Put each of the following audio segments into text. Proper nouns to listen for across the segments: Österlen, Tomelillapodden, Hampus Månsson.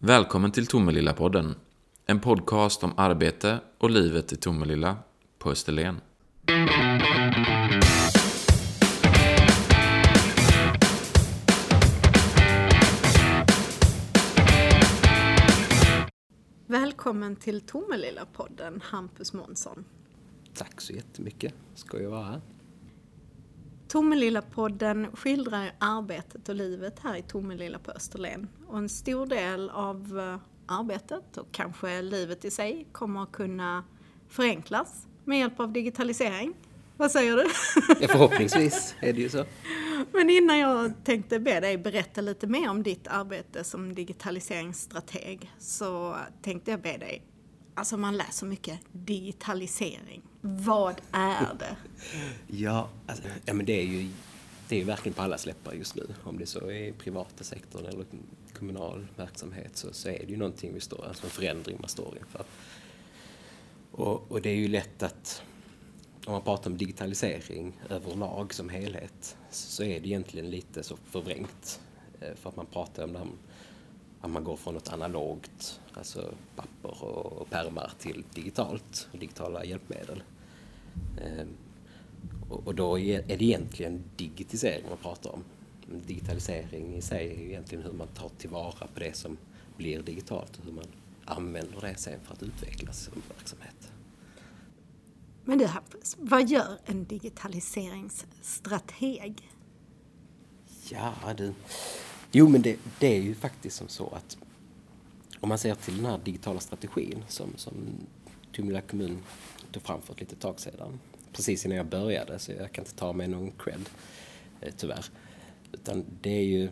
Välkommen till Tomelillapodden, en podcast om arbete och livet i Tomelilla på Österlen. Välkommen till Tomelillapodden, Hampus Månsson. Tack så jättemycket, ska jag vara här. Tomelillapodden skildrar arbetet och livet här i Tomelilla på Österlen. Och en stor del av arbetet och kanske livet i sig kommer att kunna förenklas med hjälp av digitalisering. Vad säger du? Ja, förhoppningsvis är det ju så. Men innan jag tänkte be dig berätta lite mer om ditt arbete som digitaliseringsstrateg så tänkte jag be dig. Alltså man läser mycket digitalisering. Vad är det? Men det är verkligen på alla släppar just nu. Om det så är privata sektorn eller kommunal verksamhet så är det ju någonting vi står, alltså en förändring man står inför. Och det är ju lätt att om man pratar om digitalisering överlag som helhet så är det egentligen lite så förvrängt. För att man pratar om det här, att man går från något analogt, alltså papper och pärmar till digitalt, digitala hjälpmedel. Och då är det egentligen digitisering man pratar om. Digitalisering i sig är egentligen hur man tar tillvara på det som blir digitalt och hur man använder det sen för att utvecklas som verksamhet. Men du, vad gör en digitaliseringsstrateg? Det är ju faktiskt som så att om man ser till den här digitala strategin som Tomelilla kommun tog fram för ett litet tag sedan. Precis innan jag började, så jag kan inte ta mig någon cred, tyvärr. Utan det är ju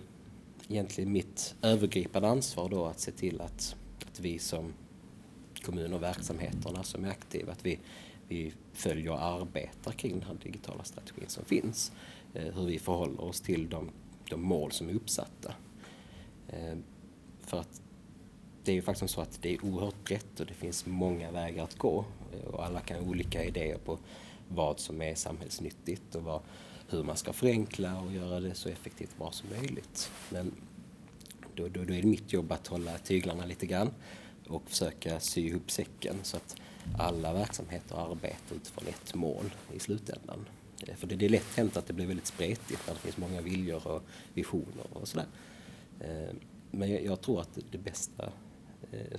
egentligen mitt övergripande ansvar då att se till att vi som kommun och verksamheterna som är aktiva, att vi följer och arbetar kring den här digitala strategin som finns. Hur vi förhåller oss till de mål som är uppsatta. För att det är ju faktiskt så att det är oerhört brett och det finns många vägar att gå. Och alla kan ha olika idéer på vad som är samhällsnyttigt och hur man ska förenkla och göra det så effektivt bra som möjligt. Men då är det mitt jobb att hålla tyglarna lite grann och försöka sy ihop säcken så att alla verksamheter arbetar utifrån ett mål i slutändan. För det är lätt hänt att det blir väldigt spretigt när det finns många viljor och visioner och sådär. Men jag tror att det bästa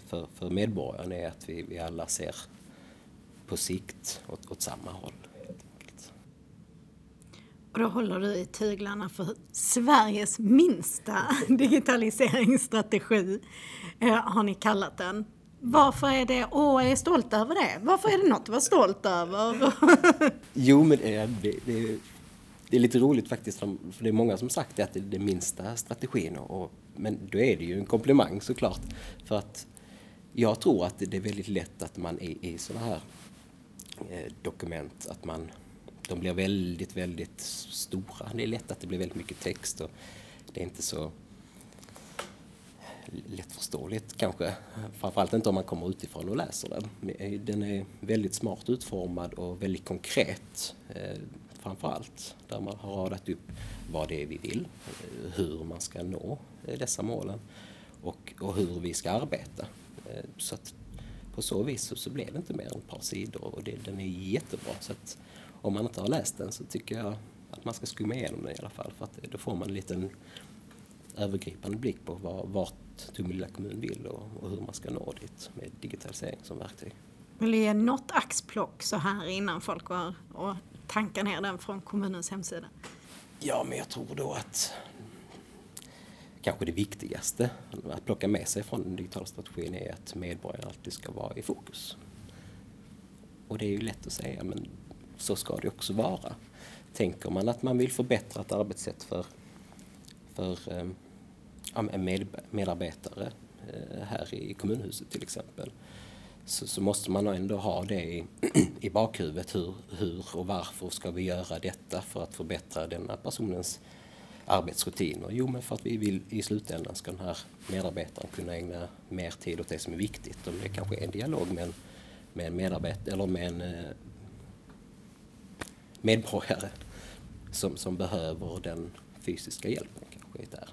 för medborgarna är att vi alla ser på sikt åt samma håll. Och då håller du i tyglarna för Sveriges minsta digitaliseringsstrategi, har ni kallat den. Varför är det? Jag är stolt över det. Varför är det något att vara stolt över? Det är lite roligt faktiskt, för det är många som sagt att det är den minsta strategin. Men då är det ju en komplimang såklart. För att jag tror att det är väldigt lätt att man är i sådana här dokument, att de blir väldigt, väldigt stora. Det är lätt att det blir väldigt mycket text och det är inte så lättförståeligt kanske, framförallt inte om man kommer utifrån och läser den. Den är väldigt smart utformad och väldigt konkret, framförallt där man har radat upp vad det är vi vill, hur man ska nå dessa målen och hur vi ska arbeta. Så att på så vis så blir det inte mer än ett par sidor och den är jättebra. Så att om man inte har läst den så tycker jag att man ska skumma igenom den i alla fall, för att då får man en liten övergripande blick på vart Tomelilla kommun vill och hur man ska nå dit med digitalisering som verktyg. Vill du ge något axplock så här innan folk var och tankar ner den från kommunens hemsida? Ja, men jag tror då att kanske det viktigaste att plocka med sig från den digitala strategin är att medborgarna alltid ska vara i fokus. Och det är ju lätt att säga, men så ska det också vara. Tänker man att man vill förbättra ett arbetssätt för medarbetare här i kommunhuset till exempel, så måste man ändå ha det i bakhuvudet, hur och varför ska vi göra detta för att förbättra denna personens arbetsrutiner. Men för att vi vill i slutändan ska den här medarbetaren kunna ägna mer tid åt det som är viktigt. Och det kanske är en dialog med en medarbetare eller med en medborgare som behöver den fysiska hjälpen kanske i ett ärende.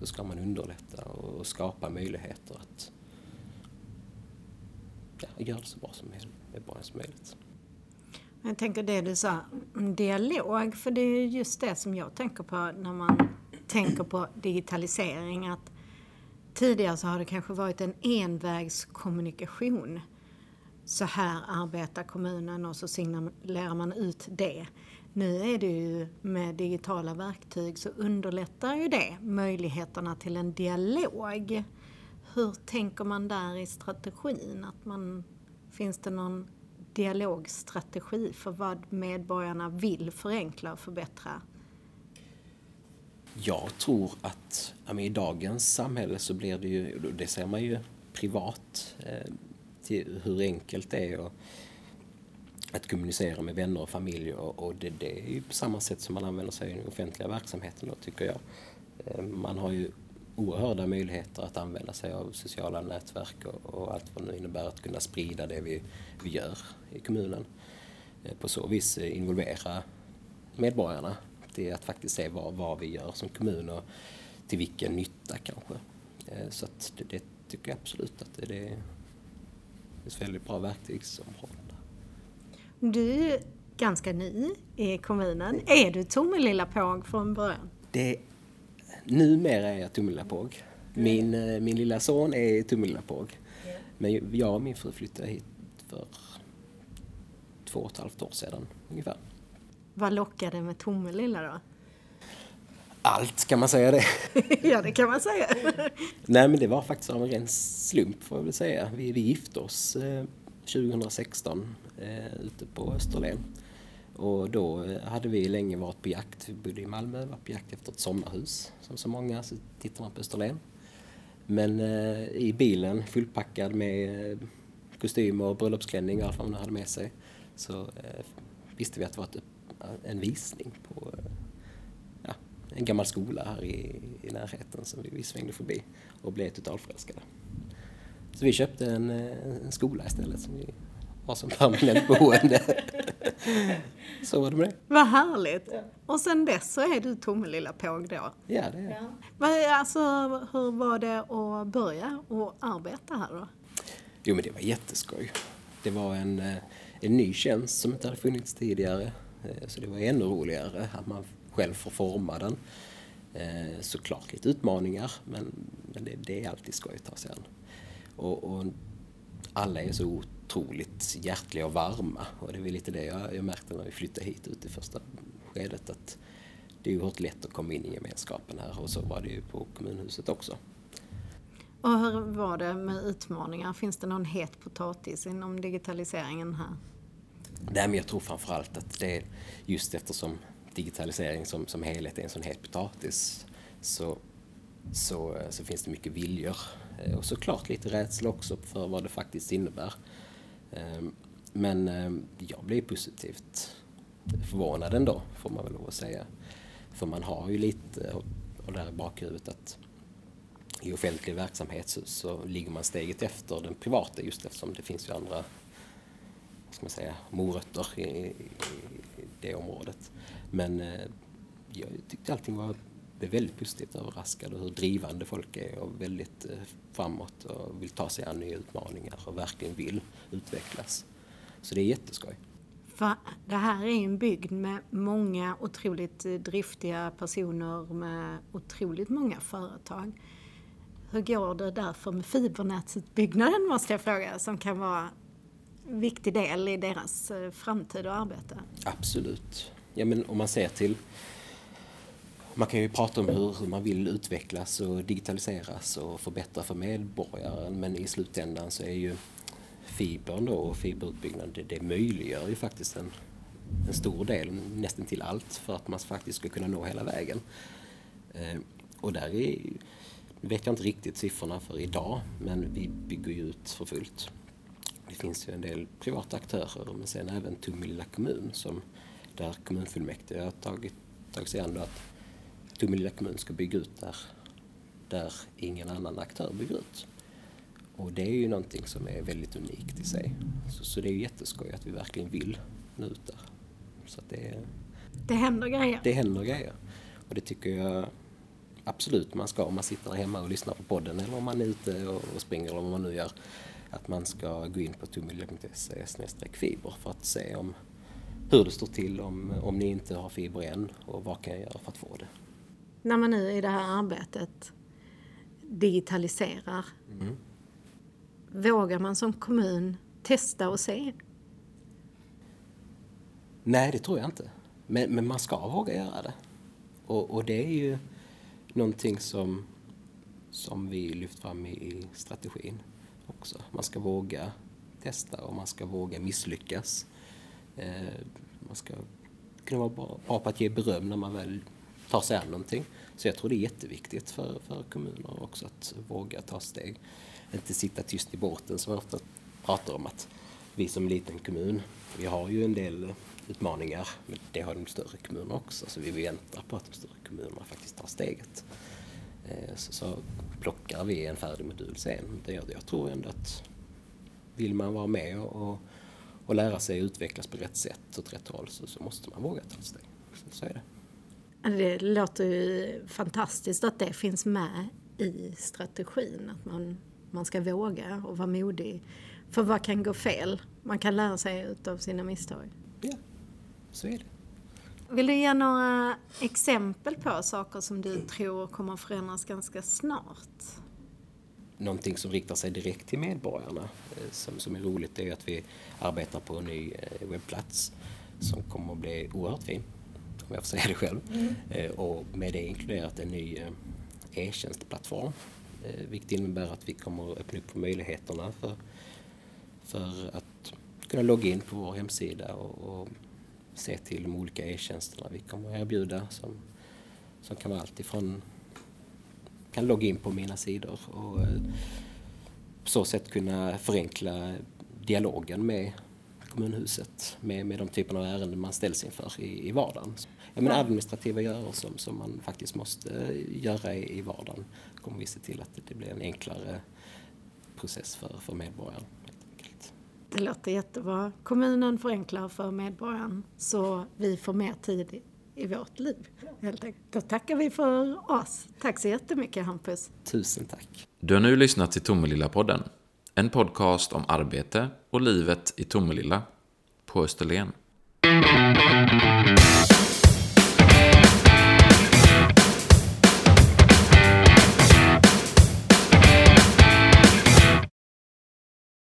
Då ska man underlätta och skapa möjligheter att göra det så bra som möjligt. Jag tänker det du sa om dialog, för det är just det som jag tänker på när man tänker på digitalisering. Att tidigare så har det kanske varit en envägskommunikation. Så här arbetar kommunen och så signalerar man ut det. Nu är det ju med digitala verktyg så underlättar ju det möjligheterna till en dialog. Hur tänker man där i strategin? Att man, finns det någon dialogstrategi för vad medborgarna vill förenkla och förbättra? Jag tror att i dagens samhälle så blir det ju, det ser man ju privat, till hur enkelt det är att kommunicera med vänner och familj, och det är ju på samma sätt som man använder sig i den offentliga verksamheten då, tycker jag. Man har ju oerhörda möjligheter att använda sig av sociala nätverk och allt vad det innebär att kunna sprida det vi gör i kommunen. På så vis involvera medborgarna till att faktiskt se vad vi gör som kommun och till vilken nytta kanske. Så att det tycker jag absolut att det är ett väldigt bra verktyg som håller. Du är ganska ny i kommunen. Är du Tomelillapåg från början? Numera är jag Tomelillapåg. Min lilla son är Tomelillapåg. Yeah. Men jag och min fru flyttade hit för 2,5 år sedan ungefär. Vad lockade med Tomelilla då? Allt, kan man säga det? Ja, det kan man säga. Nej, men det var faktiskt en ren slump får jag väl säga. Vi gifte oss 2016 ute på Österlen. Och då hade vi länge varit på jakt. Vi bodde i Malmö, var på jakt efter ett sommarhus. Som så många så tittar man på Österlen. Men i bilen fullpackad med kostymer och bröllopsklänning och allt vad man hade med sig. Så visste vi att det var en visning på en gammal skola här i närheten som vi svängde förbi. Och blev totalförälskade. Så vi köpte en skola istället som vi har som permanent boende. Så var det med det. Vad härligt. Ja. Och sen dess så är du Tomelillapåg då. Ja, det är jag. Alltså, hur var det att börja och arbeta här då? Jo, men det var jätteskoj. Det var en ny tjänst som inte hade funnits tidigare. Så det var ännu roligare att man själv får forma den. Såklart lite utmaningar, men det är alltid skoj att ta sig an. Och alla är så otroligt hjärtliga och varma. Och det är lite det jag märkte när vi flyttade hit ut i första skedet. Att det är oerhört lätt att komma in i gemenskapen här. Och så var det ju på kommunhuset också. Och hur var det med utmaningar? Finns det någon het potatis inom digitaliseringen här? Nej, men jag tror framförallt att det är just eftersom digitalisering som helhet är en sån het potatis. Så finns det mycket viljor. Och såklart lite rädsla också för vad det faktiskt innebär. Men jag blev positivt förvånad ändå, får man väl lov att säga. För man har ju lite, och där i bakhuvudet, att i offentlig verksamhet så ligger man steget efter den privata, just eftersom det finns ju andra, vad ska man säga, morötter i det området. Men jag tyckte allting var väldigt positivt överraskad och hur drivande folk är och väldigt framåt och vill ta sig an nya utmaningar och verkligen vill utvecklas. Så det är jätteskoj. För det här är en bygd med många otroligt driftiga personer med otroligt många företag. Hur går det därför med fibernätsutbyggnaden, måste jag fråga, som kan vara en viktig del i deras framtid och arbete? Absolut. Ja, men om man ser till, man kan ju prata om hur man vill utvecklas och digitaliseras och förbättra för medborgaren, men i slutändan så är ju fibern då och fiberutbyggnaden, det möjliggör ju faktiskt en stor del, nästan till allt, för att man faktiskt ska kunna nå hela vägen. Och där vet jag inte riktigt siffrorna för idag, men vi bygger ju ut för fullt. Det finns ju en del privata aktörer, men sen även Tomelilla kommun där kommunfullmäktige har tagit sig an att Tomelilla kommun ska bygga ut där ingen annan aktör bygger ut. Och det är ju någonting som är väldigt unikt i sig. Så det är ju jätteskoj att vi verkligen vill nå ut där. Så att det händer grejer. Och det tycker jag absolut man ska, om man sitter hemma och lyssnar på podden eller om man är ute och springer eller vad man nu gör, att man ska gå in på tomelilla.se/fiber för att se om hur det står till, om ni inte har fiber än, och vad kan jag göra för att få det. När man nu i det här arbetet digitaliserar, vågar man som kommun testa och se? Nej, det tror jag inte. Men man ska våga göra det. Och det är ju någonting som vi lyft fram i strategin också. Man ska våga testa och man ska våga misslyckas. Man ska kunna vara bra på att ge beröm när man väl tar sig an någonting. Så jag tror det är jätteviktigt för kommuner också att våga ta steg. Inte sitta tyst i båten som jag ofta pratar om, att vi som liten kommun, vi har ju en del utmaningar, men det har de större kommunerna också. Så vi väntar på att de större kommunerna faktiskt tar steget. Så plockar vi en färdig modul sen. Jag tror ändå att vill man vara med och lära sig och utvecklas på rätt sätt åt rätt håll, så måste man våga ta ett steg. Så är det. Det låter ju fantastiskt att det finns med i strategin. Att man ska våga och vara modig. För vad kan gå fel? Man kan lära sig av sina misstag. Ja, så är det. Vill du ge några exempel på saker som du tror kommer att förändras ganska snart? Någonting som riktar sig direkt till medborgarna som är roligt är att vi arbetar på en ny webbplats som kommer att bli oerhört fin, om jag får säga det själv. Och med det inkluderat en ny e-tjänstplattform, vilket innebär att vi kommer att öppna upp möjligheterna för att kunna logga in på vår hemsida och se till de olika e-tjänsterna vi kommer att erbjuda, som kan vara allt ifrån kan logga in på mina sidor och på så sätt kunna förenkla dialogen med kommunhuset med de typen av ärenden man ställs inför i vardagen. Men administrativa göror som man faktiskt måste göra i vardagen, kommer vi se till att det blir en enklare process för medborgaren. Det låter jättebra. Kommunen förenklar för medborgaren så vi får mer tid i vårt liv. Helt enkelt. Då tackar vi för oss. Tack så jättemycket, Hampus. Tusen tack. Du har nu lyssnat till Tomelillapodden. En podcast om arbete och livet i Tomelilla på Österlen.